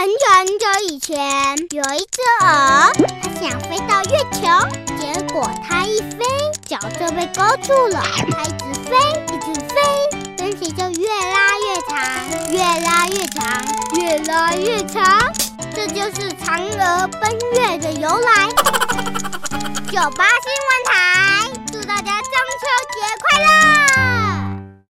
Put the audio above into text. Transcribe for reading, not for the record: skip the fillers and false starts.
很久很久以前，有一只鹅，它想飞到月球，结果它一飞，脚就被勾住了。它一直飞，一直飞，身体就越拉越长，越拉越长，越拉越长。这就是嫦娥奔月的由来。98新闻台，祝大家中秋节快乐！